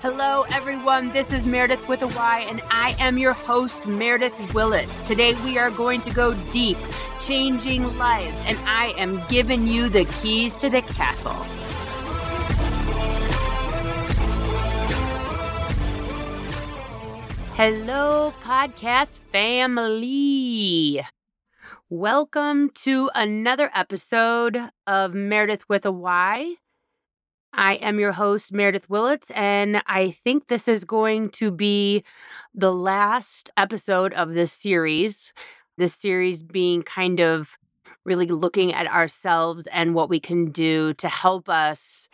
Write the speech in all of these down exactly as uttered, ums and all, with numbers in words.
Hello, everyone. This is Meredith with a Y, and I am your host, Meredith Willits. Today, we are going to go deep, changing lives, and I am giving you the keys to the castle. Hello, podcast family. Welcome to another episode of Meredith with a Y. I am your host, Meredith Willits, and I think this is going to be the last episode of this series, this series being kind of really looking at ourselves and what we can do to help us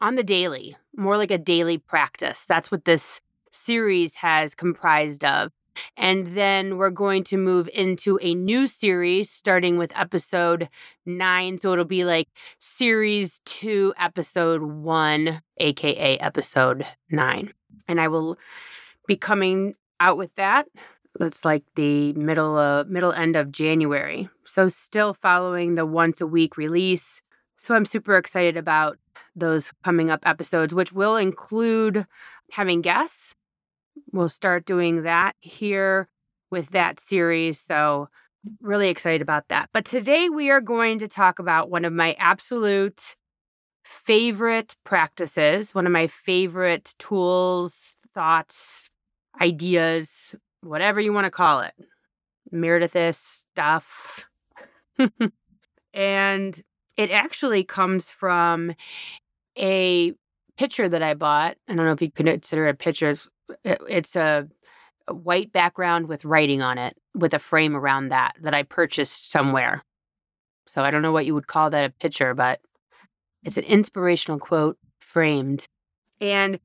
on the daily, more like a daily practice. That's what this series has comprised of. And then we're going to move into a new series starting with episode nine. So it'll be like series two, episode one, aka episode nine. And I will be coming out with that. That's like the middle of, middle end of January. So still following the once a week release. So I'm super excited about those coming up episodes, which will include having guests. We'll start doing that here with that series. So really excited about that. But today we are going to talk about one of my absolute favorite practices, one of my favorite tools, thoughts, ideas, whatever you want to call it. Meredith's stuff. And it actually comes from a picture that I bought. I don't know if you could consider it pictures. It's a white background with writing on it, with a frame around that, that I purchased somewhere. So I don't know what you would call that, a picture, but it's an inspirational quote framed. And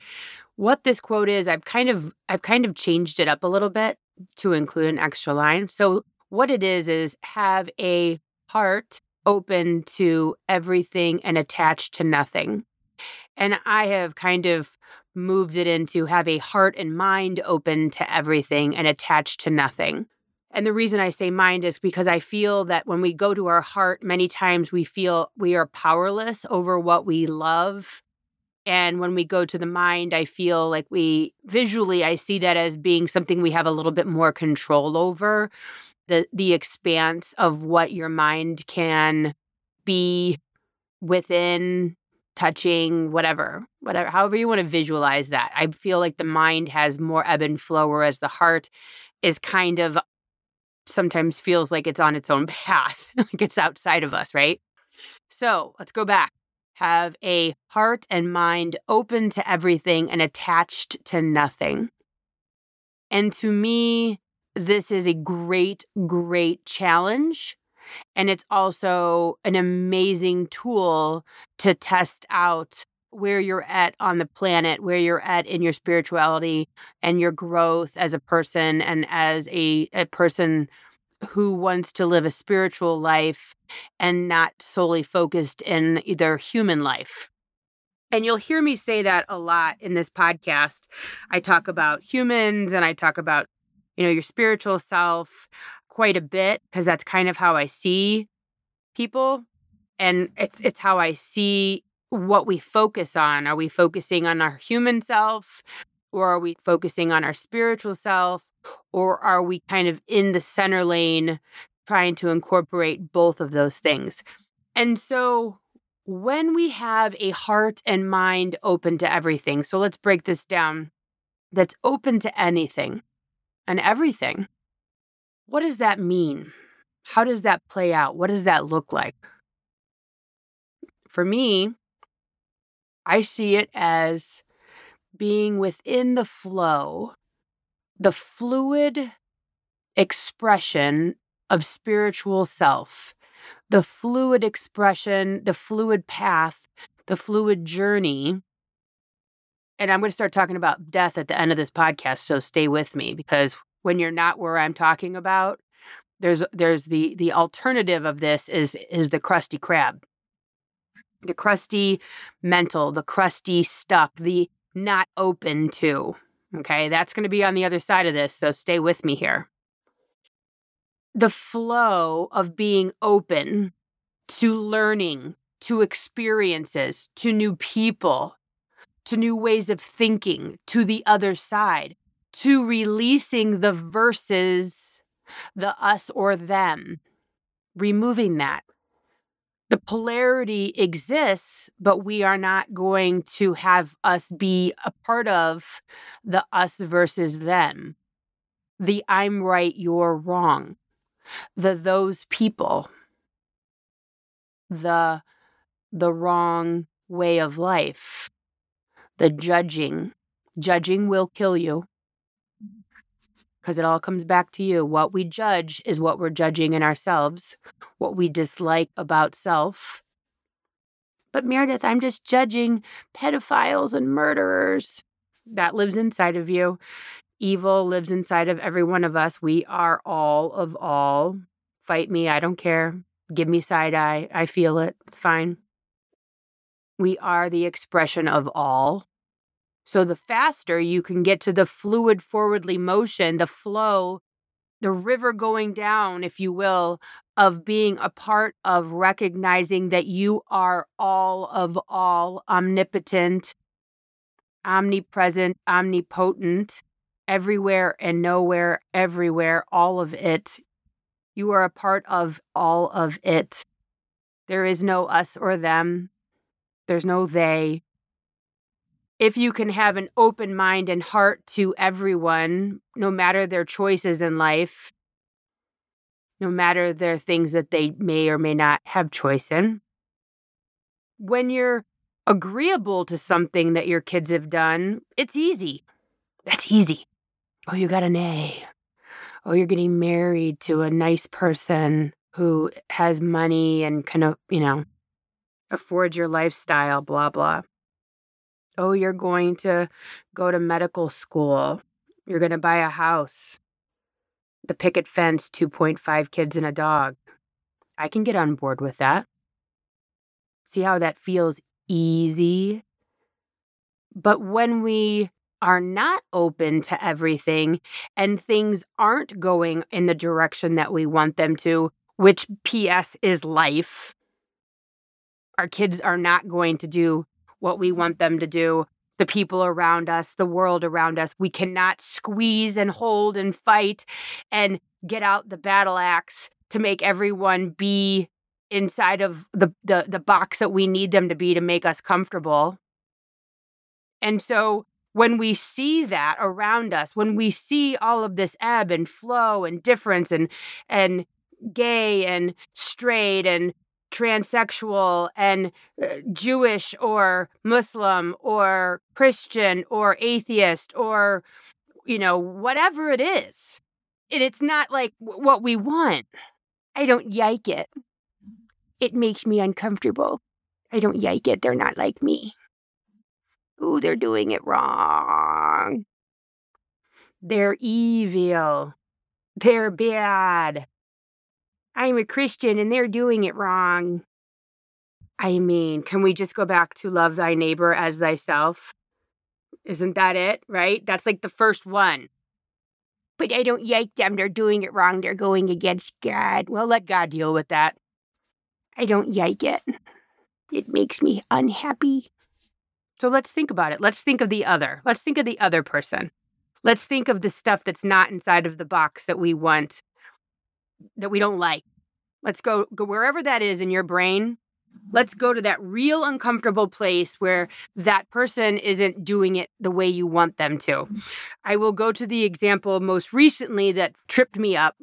what this quote is, I've kind of I've kind of changed it up a little bit to include an extra line. So what it is is have a heart open to everything and attached to nothing. And I have kind of moved it into have a heart and mind open to everything and attached to nothing. And the reason I say mind is because I feel that when we go to our heart, many times we feel we are powerless over what we love. And when we go to the mind, I feel like we visually, I see that as being something we have a little bit more control over, the the expanse of what your mind can be within, touching, whatever, whatever, however you want to visualize that. I feel like the mind has more ebb and flow, whereas the heart is kind of sometimes feels like it's on its own path, like it's outside of us, right? So let's go back. Have a heart and mind open to everything and attached to nothing. And to me, this is a great, great challenge. And it's also an amazing tool to test out where you're at on the planet, where you're at in your spirituality and your growth as a person and as a, a person who wants to live a spiritual life and not solely focused in either human life. And you'll hear me say that a lot in this podcast. I talk about humans and I talk about, you know, your spiritual self quite a bit because that's kind of how I see people, and it's it's how I see what we focus on. Are we focusing on our human self, or are we focusing on our spiritual self, or are we kind of in the center lane trying to incorporate both of those things? And so when we have a heart and mind open to everything, so let's break this down, that's open to anything and everything. What does that mean? How does that play out? What does that look like? For me, I see it as being within the flow, the fluid expression of spiritual self, the fluid expression, the fluid path, the fluid journey. And I'm going to start talking about death at the end of this podcast, so stay with me, because when you're not where I'm talking about, there's there's the the alternative of this is is the crusty crab, the crusty mental, the crusty stuck, the not open to. Okay, that's going to be on the other side of this, so stay with me here. The flow of being open to learning, to experiences, to new people, to new ways of thinking, to the other side, to releasing the versus, the us or them, removing that. The polarity exists, but we are not going to have us be a part of the us versus them, the I'm right, you're wrong, the those people, the the wrong way of life, the judging. Judging will kill you because it all comes back to you. What we judge is what we're judging in ourselves, what we dislike about self. But Meredith, I'm just judging pedophiles and murderers. That lives inside of you. Evil lives inside of every one of us. We are all of all. Fight me, I don't care. Give me side eye. I feel it. It's fine. We are the expression of all. So the faster you can get to the fluid forwardly motion, the flow, the river going down, if you will, of being a part of recognizing that you are all of all, omnipotent, omnipresent, omnipotent, everywhere and nowhere, everywhere, all of it. You are a part of all of it. There is no us or them. There's no they. If you can have an open mind and heart to everyone, no matter their choices in life, no matter their things that they may or may not have choice in, when you're agreeable to something that your kids have done, it's easy. That's easy. Oh, you got an A. Oh, you're getting married to a nice person who has money and can, you know, afford your lifestyle, blah, blah. Oh, you're going to go to medical school. You're going to buy a house. The picket fence, two point five kids and a dog. I can get on board with that. See how that feels easy? But when we are not open to everything and things aren't going in the direction that we want them to, which P S is life, our kids are not going to do what we want them to do, the people around us, the world around us. We cannot squeeze and hold and fight and get out the battle axe to make everyone be inside of the, the, the box that we need them to be to make us comfortable. And so when we see that around us, when we see all of this ebb and flow and difference and and gay and straight and transsexual and Jewish or Muslim or Christian or atheist or, you know, whatever it is. And it's not like w- what we want. I don't like it. It makes me uncomfortable. I don't like it. They're not like me. Ooh, they're doing it wrong. They're evil. They're bad. I'm a Christian and they're doing it wrong. I mean, can we just go back to love thy neighbor as thyself? Isn't that it, right? That's like the first one. But I don't like them. They're doing it wrong. They're going against God. Well, let God deal with that. I don't like it. It makes me unhappy. So let's think about it. Let's think of the other. Let's think of the other person. Let's think of the stuff that's not inside of the box that we want, that we don't like. Let's go, go wherever that is in your brain. Let's go to that real uncomfortable place where that person isn't doing it the way you want them to. I will go to the example most recently that tripped me up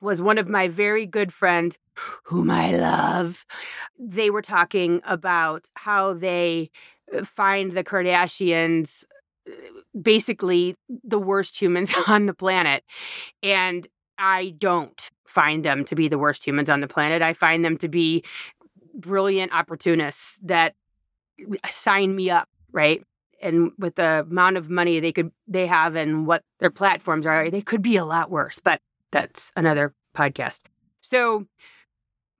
was one of my very good friends whom I love. They were talking about how they find the Kardashians basically the worst humans on the planet. And I don't find them to be the worst humans on the planet. I find them to be brilliant opportunists that sign me up, right? And with the amount of money they could they have and what their platforms are, they could be a lot worse, but that's another podcast. So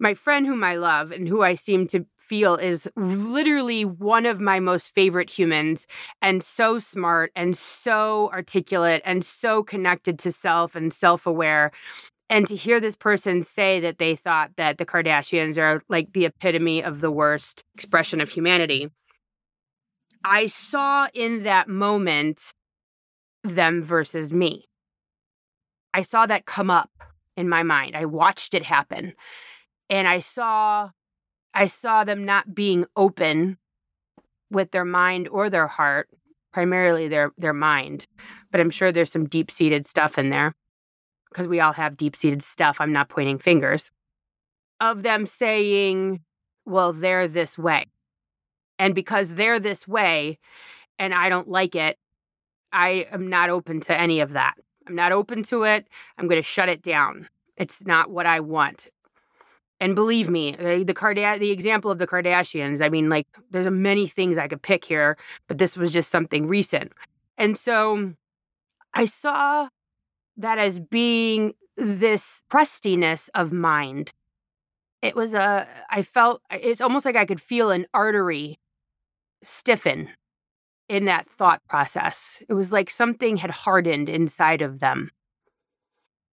my friend whom I love and who I seem to feel is literally one of my most favorite humans and so smart and so articulate and so connected to self and self-aware. And to hear this person say that they thought that the Kardashians are like the epitome of the worst expression of humanity, I saw in that moment them versus me. I saw that come up in my mind. I watched it happen. And I saw I saw them not being open with their mind or their heart, primarily their, their mind. But I'm sure there's some deep-seated stuff in there because we all have deep-seated stuff. I'm not pointing fingers. Of them saying, well, they're this way. And because they're this way and I don't like it, I am not open to any of that. I'm not open to it. I'm going to shut it down. It's not what I want. And believe me, the Karda- the example of the Kardashians, I mean, like, there's many things I could pick here, but this was just something recent. And so I saw that as being this crustiness of mind. It was a, I felt, it's almost like I could feel an artery stiffen in that thought process. It was like something had hardened inside of them.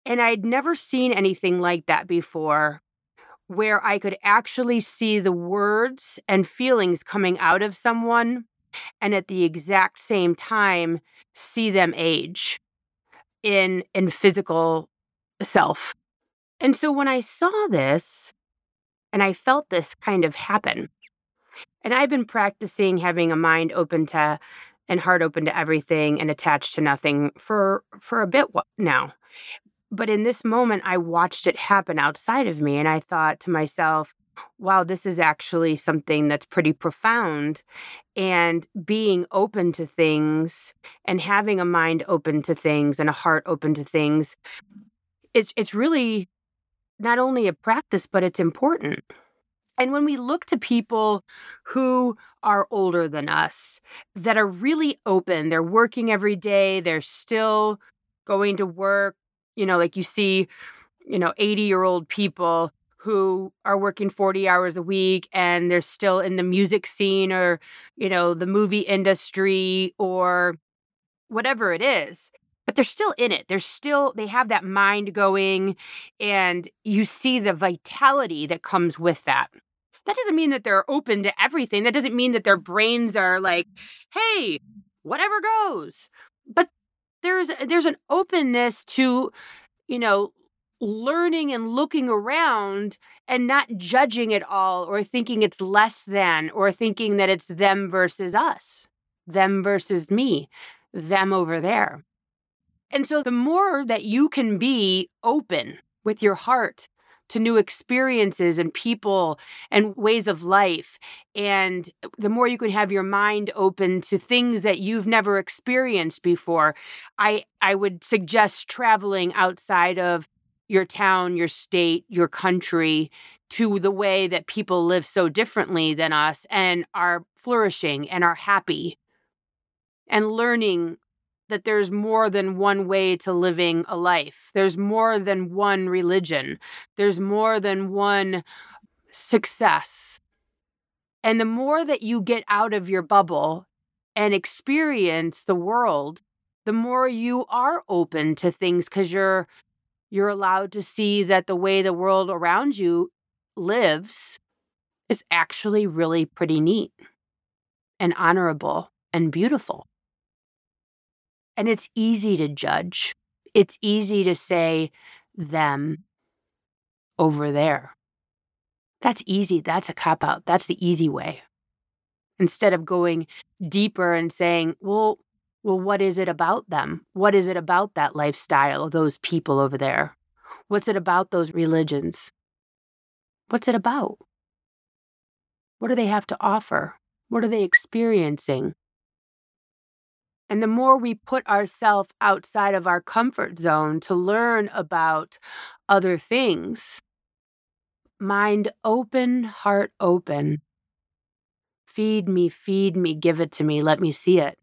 And I'd never seen anything like that before, where I could actually see the words and feelings coming out of someone and at the exact same time see them age in in physical self. And so when I saw this, and I felt this kind of happen, and I've been practicing having a mind open to and heart open to everything and attached to nothing for, for a bit now. But in this moment, I watched it happen outside of me, and I thought to myself, wow, this is actually something that's pretty profound. And being open to things and having a mind open to things and a heart open to things, it's it's really not only a practice, but it's important. And when we look to people who are older than us, that are really open, they're working every day, they're still going to work, you know, like you see, you know, eighty-year-old people who are working forty hours a week and they're still in the music scene or, you know, the movie industry or whatever it is. But they're still in it. They're still, they have that mind going and you see the vitality that comes with that. That doesn't mean that they're open to everything. That doesn't mean that their brains are like, hey, whatever goes. But There's there's an openness to, you know, learning and looking around and not judging it all or thinking it's less than or thinking that it's them versus us, them versus me, them over there. And so the more that you can be open with your heart to new experiences and people and ways of life. And the more you can have your mind open to things that you've never experienced before, I I would suggest traveling outside of your town, your state, your country, to the way that people live so differently than us and are flourishing and are happy and learning that there's more than one way to living a life. There's more than one religion. There's more than one success. And the more that you get out of your bubble and experience the world, the more you are open to things because you're you're allowed to see that the way the world around you lives is actually really pretty neat and honorable and beautiful. And it's easy to judge. It's easy to say them over there. That's easy. That's a cop-out. That's the easy way. Instead of going deeper and saying, well, well, what is it about them? What is it about that lifestyle, those people over there? What's it about those religions? What's it about? What do they have to offer? What are they experiencing? And the more we put ourselves outside of our comfort zone to learn about other things, mind open, heart open. Feed me, feed me, give it to me. Let me see it.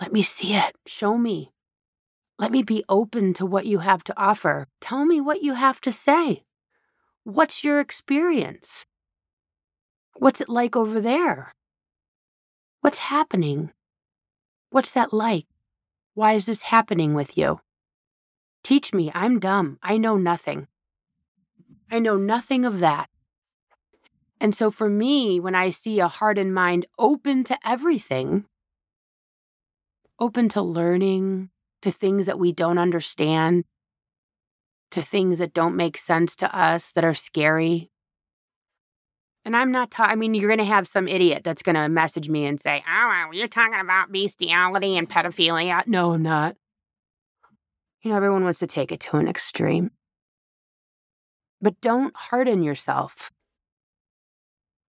Let me see it. Show me. Let me be open to what you have to offer. Tell me what you have to say. What's your experience? What's it like over there? What's happening? What's that like? Why is this happening with you? Teach me. I'm dumb. I know nothing. I know nothing of that. And so for me, when I see a heart and mind open to everything, open to learning, to things that we don't understand, to things that don't make sense to us, that are scary. And I'm not talking, I mean, you're going to have some idiot that's going to message me and say, oh, you're talking about bestiality and pedophilia. No, I'm not. You know, everyone wants to take it to an extreme. But don't harden yourself.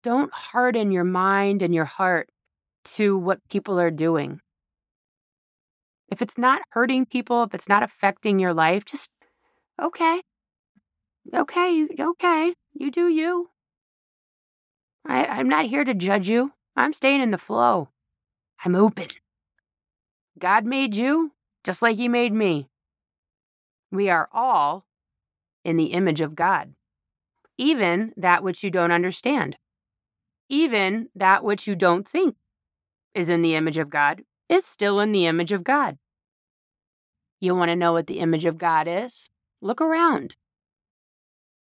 Don't harden your mind and your heart to what people are doing. If it's not hurting people, if it's not affecting your life, just, okay. Okay, okay, you do you. I, I'm not here to judge you. I'm staying in the flow. I'm open. God made you just like he made me. We are all in the image of God. Even that which you don't understand. Even that which you don't think is in the image of God is still in the image of God. You want to know what the image of God is? Look around.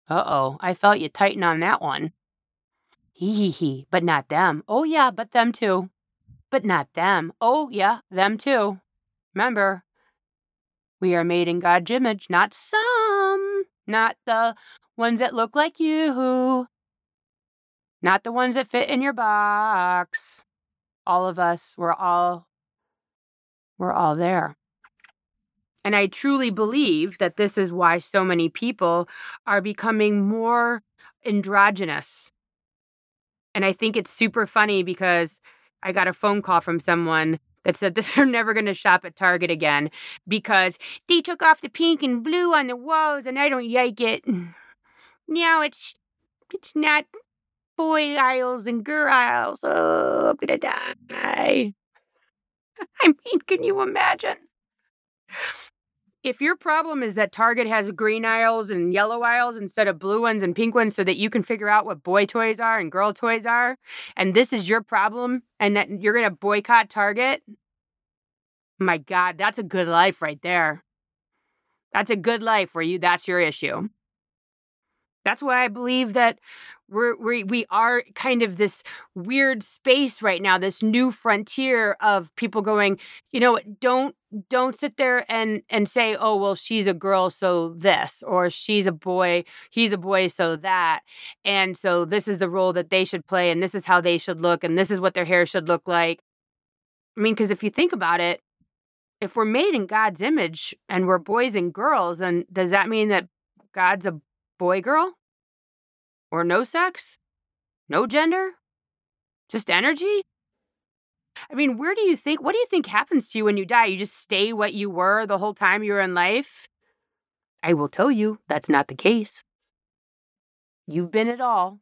Uh-oh, I felt you tighten on that one. Hee hee hee, but not them. Oh yeah, but them too. But not them. Oh yeah, them too. Remember, we are made in God's image, not some. Not the ones that look like you. Not the ones that fit in your box. All of us, we're all, we're all there. And I truly believe that this is why so many people are becoming more androgynous. And I think it's super funny because I got a phone call from someone that said that they're never going to shop at Target again because they took off the pink and blue on the walls and I don't like it. Now it's it's not boy aisles and girl aisles. Oh, I'm going to die. I mean, can you imagine? If your problem is that Target has green aisles and yellow aisles instead of blue ones and pink ones so that you can figure out what boy toys are and girl toys are, and this is your problem, and that you're going to boycott Target, my God, that's a good life right there. That's a good life where you, that's your issue. That's why I believe that we're, we we are kind of this weird space right now, this new frontier of people going, you know, don't don't sit there and, and say, oh, well, she's a girl, so this, or she's a boy, he's a boy, so that. And so this is the role that they should play, and this is how they should look, and this is what their hair should look like. I mean, because if you think about it, if we're made in God's image and we're boys and girls, then does that mean that God's a boy, girl? Or no sex? No gender? Just energy? I mean, where do you think, what do you think happens to you when you die? You just stay what you were the whole time you were in life? I will tell you, that's not the case. You've been it all.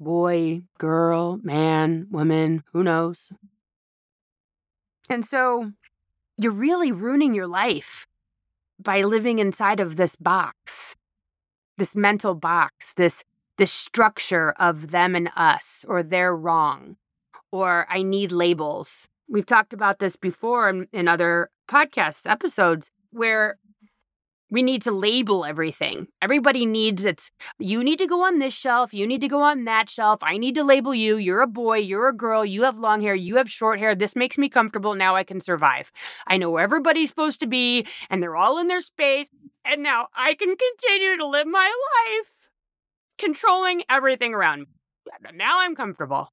Boy, girl, man, woman, who knows? And so you're really ruining your life by living inside of this box. This mental box, this this structure of them and us, or they're wrong, or I need labels. We've talked about this before in, in other podcast episodes where we need to label everything. Everybody needs it's, you need to go on this shelf, you need to go on that shelf, I need to label you, you're a boy, you're a girl, you have long hair, you have short hair, this makes me comfortable, now I can survive. I know where everybody's supposed to be, and they're all in their space, and now I can continue to live my life, controlling everything around me. Now I'm comfortable.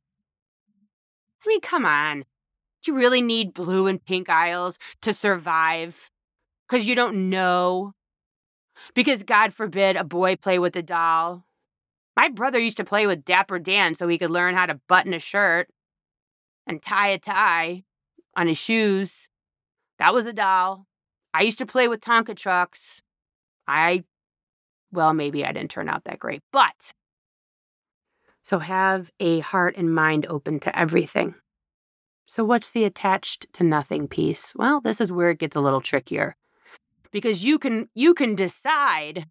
I mean, come on. Do you really need blue and pink aisles to survive? Because you don't know. Because God forbid a boy play with a doll. My brother used to play with Dapper Dan so he could learn how to button a shirt and tie a tie on his shoes. That was a doll. I used to play with Tonka trucks. I, well, maybe I didn't turn out that great, but. So have a heart and mind open to everything. So what's the attached to nothing piece? Well, this is where it gets a little trickier. Because you can you can decide,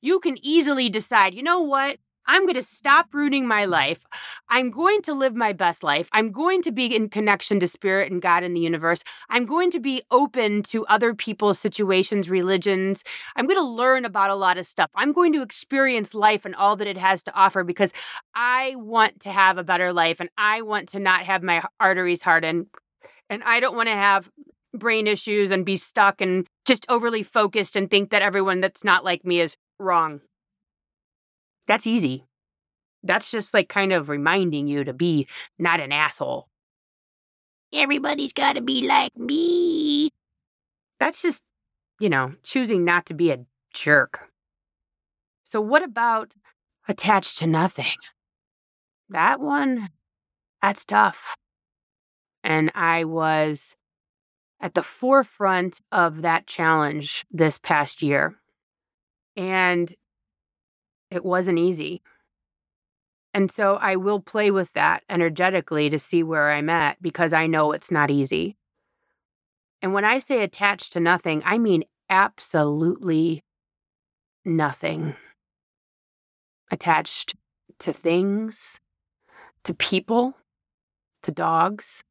you can easily decide, you know what? I'm going to stop ruining my life. I'm going to live my best life. I'm going to be in connection to spirit and God and the universe. I'm going to be open to other people's situations, religions. I'm going to learn about a lot of stuff. I'm going to experience life and all that it has to offer because I want to have a better life and I want to not have my arteries hardened and I don't want to have brain issues and be stuck and just overly focused and think that everyone that's not like me is wrong. That's easy. That's just like kind of reminding you to be not an asshole. Everybody's got to be like me. That's just, you know, choosing not to be a jerk. So what about attached to nothing? That one, that's tough. And I was at the forefront of that challenge this past year. And it wasn't easy. And so I will play with that energetically to see where I'm at, because I know it's not easy. And when I say attached to nothing, I mean absolutely nothing. Attached to things, to people, to dogs,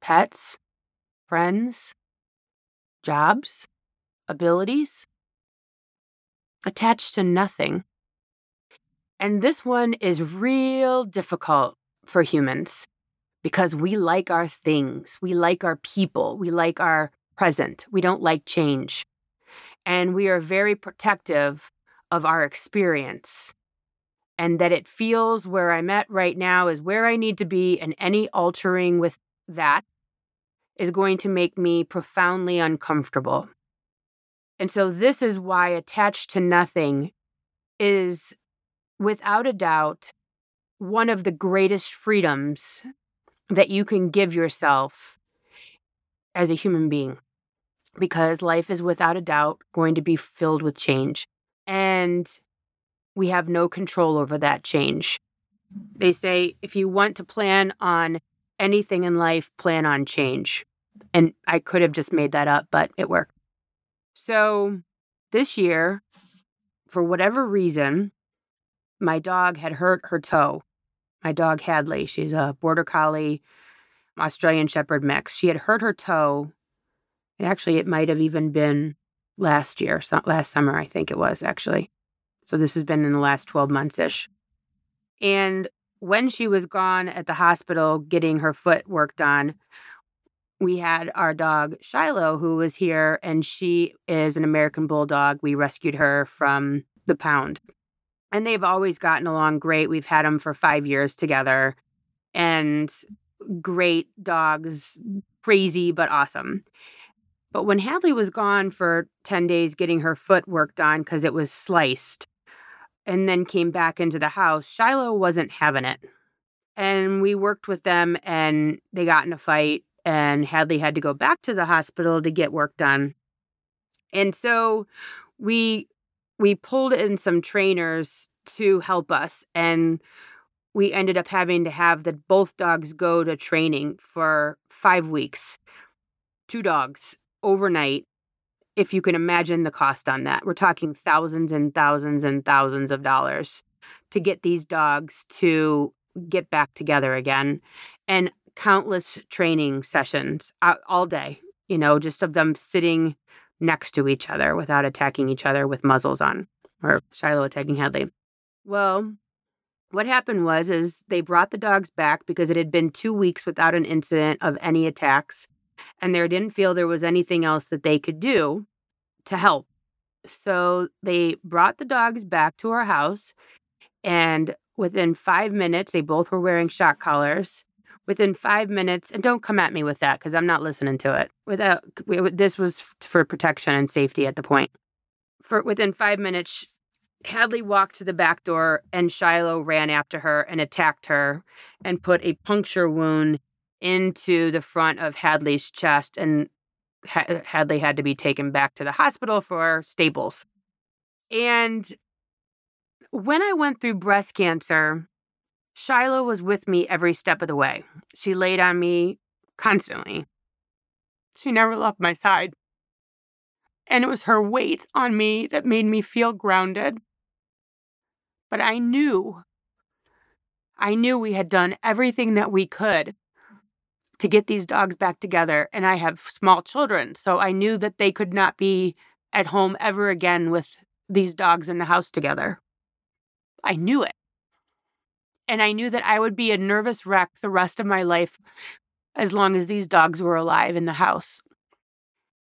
pets, friends, jobs, abilities. Attached to nothing. And this one is real difficult for humans because we like our things. We like our people. We like our present. We don't like change. And we are very protective of our experience. And that it feels where I'm at right now is where I need to be, and any altering with that is going to make me profoundly uncomfortable. And so this is why attached to nothing is, without a doubt, one of the greatest freedoms that you can give yourself as a human being, because life is without a doubt going to be filled with change, and we have no control over that change. They say if you want to plan on anything in life, plan on change. And I could have just made that up, but it worked. So this year, for whatever reason, my dog had hurt her toe. My dog, Hadley, she's a Border Collie, Australian Shepherd mix. She had hurt her toe. And actually, it might have even been last year, so last summer, I think it was, actually. So this has been in the last twelve months-ish. And when she was gone at the hospital getting her foot worked on, we had our dog, Shiloh, who was here, and she is an American Bulldog. We rescued her from the pound. And they've always gotten along great. We've had them for five years together. And great dogs, crazy, but awesome. But when Hadley was gone for ten days getting her foot worked on because it was sliced and then came back into the house, Shiloh wasn't having it. And we worked with them and they got in a fight and Hadley had to go back to the hospital to get work done. And so we... We pulled in some trainers to help us, and we ended up having to have the both dogs go to training for five weeks. Two dogs overnight, if you can imagine the cost on that. We're talking thousands and thousands and thousands of dollars to get these dogs to get back together again, and countless training sessions all day, you know, just of them sitting next to each other without attacking each other with muzzles on, or Shiloh attacking Hadley. Well, what happened was is they brought the dogs back because it had been two weeks without an incident of any attacks, and they didn't feel there was anything else that they could do to help. So they brought the dogs back to our house, and within five minutes, they both were wearing shock collars. Within five minutes, and don't come at me with that because I'm not listening to it. Without this was for protection and safety at the point. For within five minutes, Hadley walked to the back door and Shiloh ran after her and attacked her and put a puncture wound into the front of Hadley's chest. And Hadley had to be taken back to the hospital for staples. And when I went through breast cancer, Shiloh was with me every step of the way. She laid on me constantly. She never left my side. And it was her weight on me that made me feel grounded. But I knew, I knew we had done everything that we could to get these dogs back together. And I have small children, so I knew that they could not be at home ever again with these dogs in the house together. I knew it. And I knew that I would be a nervous wreck the rest of my life as long as these dogs were alive in the house.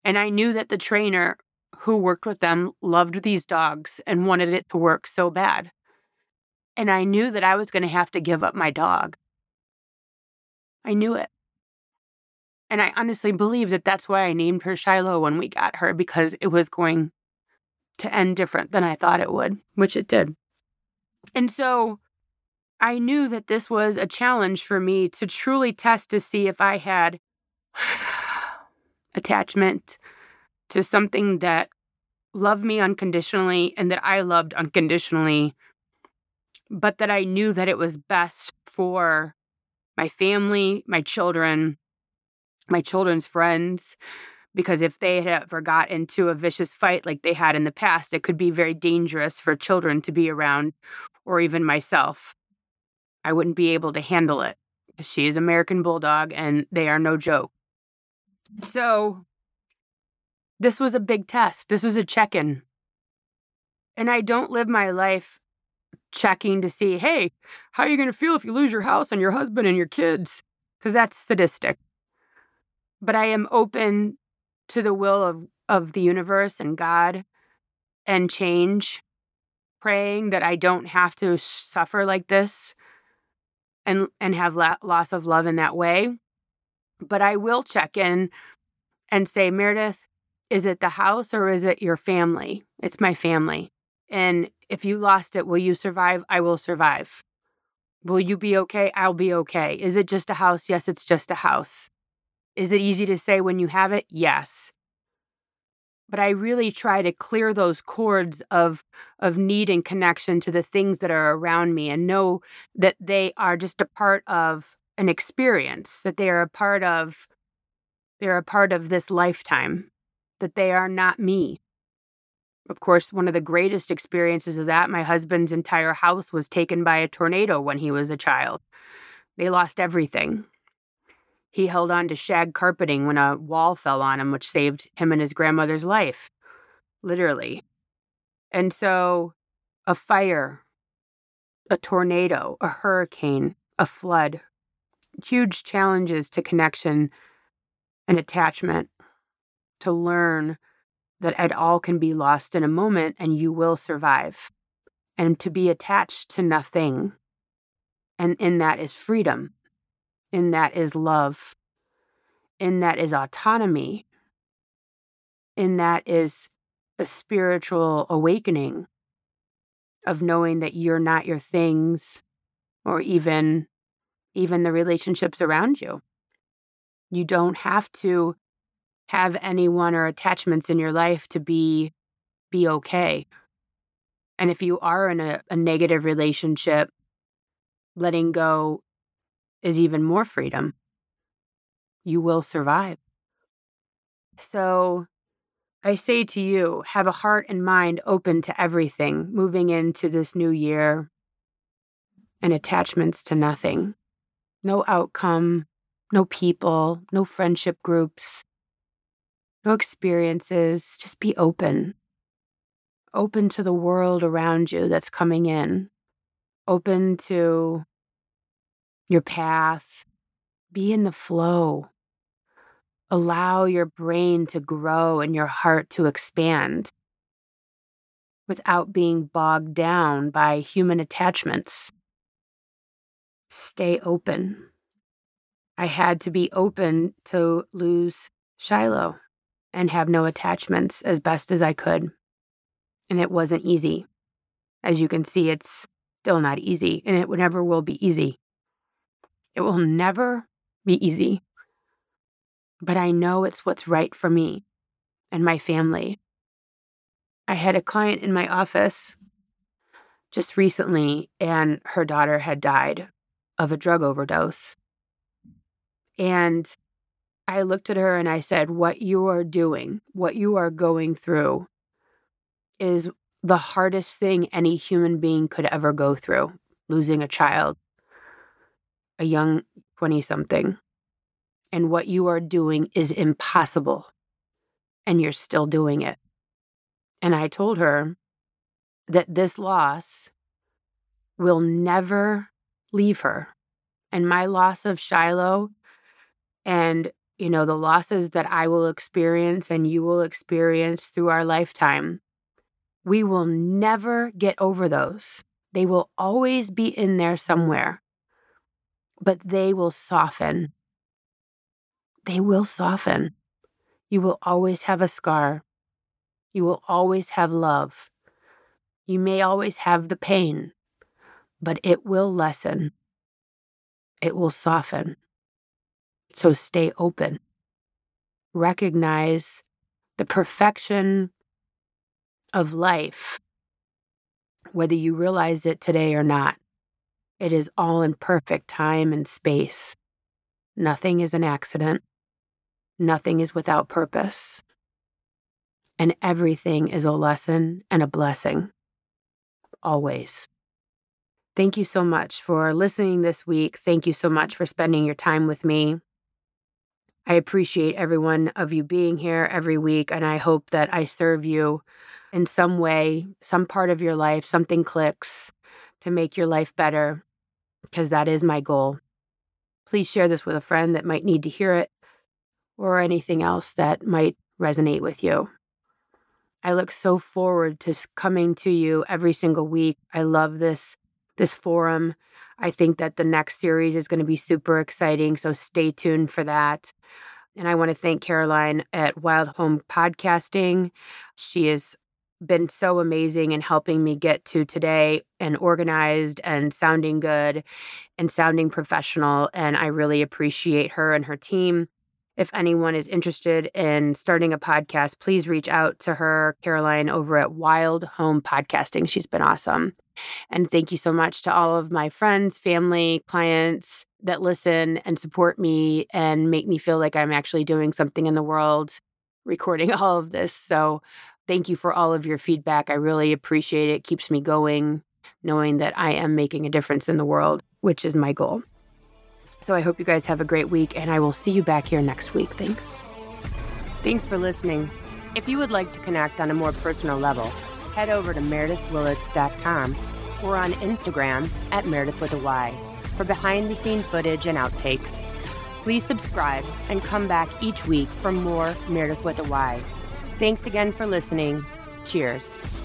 And I knew that the trainer who worked with them loved these dogs and wanted it to work so bad. And I knew that I was going to have to give up my dog. I knew it. And I honestly believe that that's why I named her Shiloh when we got her, because it was going to end different than I thought it would, which it did. And so I knew that this was a challenge for me to truly test to see if I had attachment to something that loved me unconditionally and that I loved unconditionally, but that I knew that it was best for my family, my children, my children's friends, because if they had ever got into a vicious fight like they had in the past, it could be very dangerous for children to be around, or even myself. I wouldn't be able to handle it. She is American Bulldog, and they are no joke. So this was a big test. This was a check-in. And I don't live my life checking to see, hey, how are you going to feel if you lose your house and your husband and your kids? Because that's sadistic. But I am open to the will of, of the universe and God and change, praying that I don't have to suffer like this and and have la- loss of love in that way. But I will check in and say, Meredith, is it the house or is it your family? It's my family. And if you lost it, will you survive? I will survive. Will you be okay? I'll be okay. Is it just a house? Yes, it's just a house. Is it easy to say when you have it? Yes. But I really try to clear those cords of of need and connection to the things that are around me and know that they are just a part of an experience, that they are a part of they're a part of this lifetime, that they are not me. Of course, one of the greatest experiences of that, my husband's entire house was taken by a tornado when he was a child. They lost everything. He held on to shag carpeting when a wall fell on him, which saved him and his grandmother's life, literally. And so a fire, a tornado, a hurricane, a flood, huge challenges to connection and attachment, to learn that it all can be lost in a moment and you will survive, and to be attached to nothing. And in that is freedom. In that is love. In that is autonomy. In that is a spiritual awakening of knowing that you're not your things or even, even the relationships around you. You don't have to have anyone or attachments in your life to be, be okay. And if you are in a, a negative relationship, letting go is even more freedom. You will survive. So I say to you, have a heart and mind open to everything, moving into this new year, and attachments to nothing. No outcome, no people, no friendship groups, no experiences. Just be open. Open to the world around you that's coming in. Open to your path. Be in the flow. Allow your brain to grow and your heart to expand without being bogged down by human attachments. Stay open. I had to be open to lose Shiloh and have no attachments as best as I could. And it wasn't easy. As you can see, it's still not easy, and it never will be easy. It will never be easy, but I know it's what's right for me and my family. I had a client in my office just recently, and her daughter had died of a drug overdose. And I looked at her and I said, what you are doing, what you are going through is the hardest thing any human being could ever go through, losing a child. A young twenty-something, and what you are doing is impossible, and you're still doing it. And I told her that this loss will never leave her, and my loss of Shiloh and you know, the losses that I will experience and you will experience through our lifetime. We will never get over those. They will always be in there somewhere, but they will soften. They will soften. You will always have a scar. You will always have love. You may always have the pain, but it will lessen. It will soften. So stay open. Recognize the perfection of life, whether you realize it today or not. It is all in perfect time and space. Nothing is an accident. Nothing is without purpose. And everything is a lesson and a blessing. Always. Thank you so much for listening this week. Thank you so much for spending your time with me. I appreciate every one of you being here every week, and I hope that I serve you in some way, some part of your life, something clicks to make your life better, because that is my goal. Please share this with a friend that might need to hear it, or anything else that might resonate with you. I look so forward to coming to you every single week. I love this this forum. I think that the next series is going to be super exciting, so stay tuned for that. And I want to thank Caroline at Wild Home Podcasting. She has been so amazing in helping me get to today and organized and sounding good and sounding professional, and I really appreciate her and her team. If anyone is interested in starting a podcast, please reach out to her, Caroline, over at Wild Home Podcasting. She's been awesome. And thank you so much to all of my friends, family, clients that listen and support me and make me feel like I'm actually doing something in the world, recording all of this. So thank you for all of your feedback. I really appreciate it. It keeps me going, knowing that I am making a difference in the world, which is my goal. So I hope you guys have a great week, and I will see you back here next week. Thanks. Thanks for listening. If you would like to connect on a more personal level, head over to meredith willits dot com or on Instagram at Meredith with a Y for behind-the-scene footage and outtakes. Please subscribe and come back each week for more Meredith with a Y. Thanks again for listening. Cheers.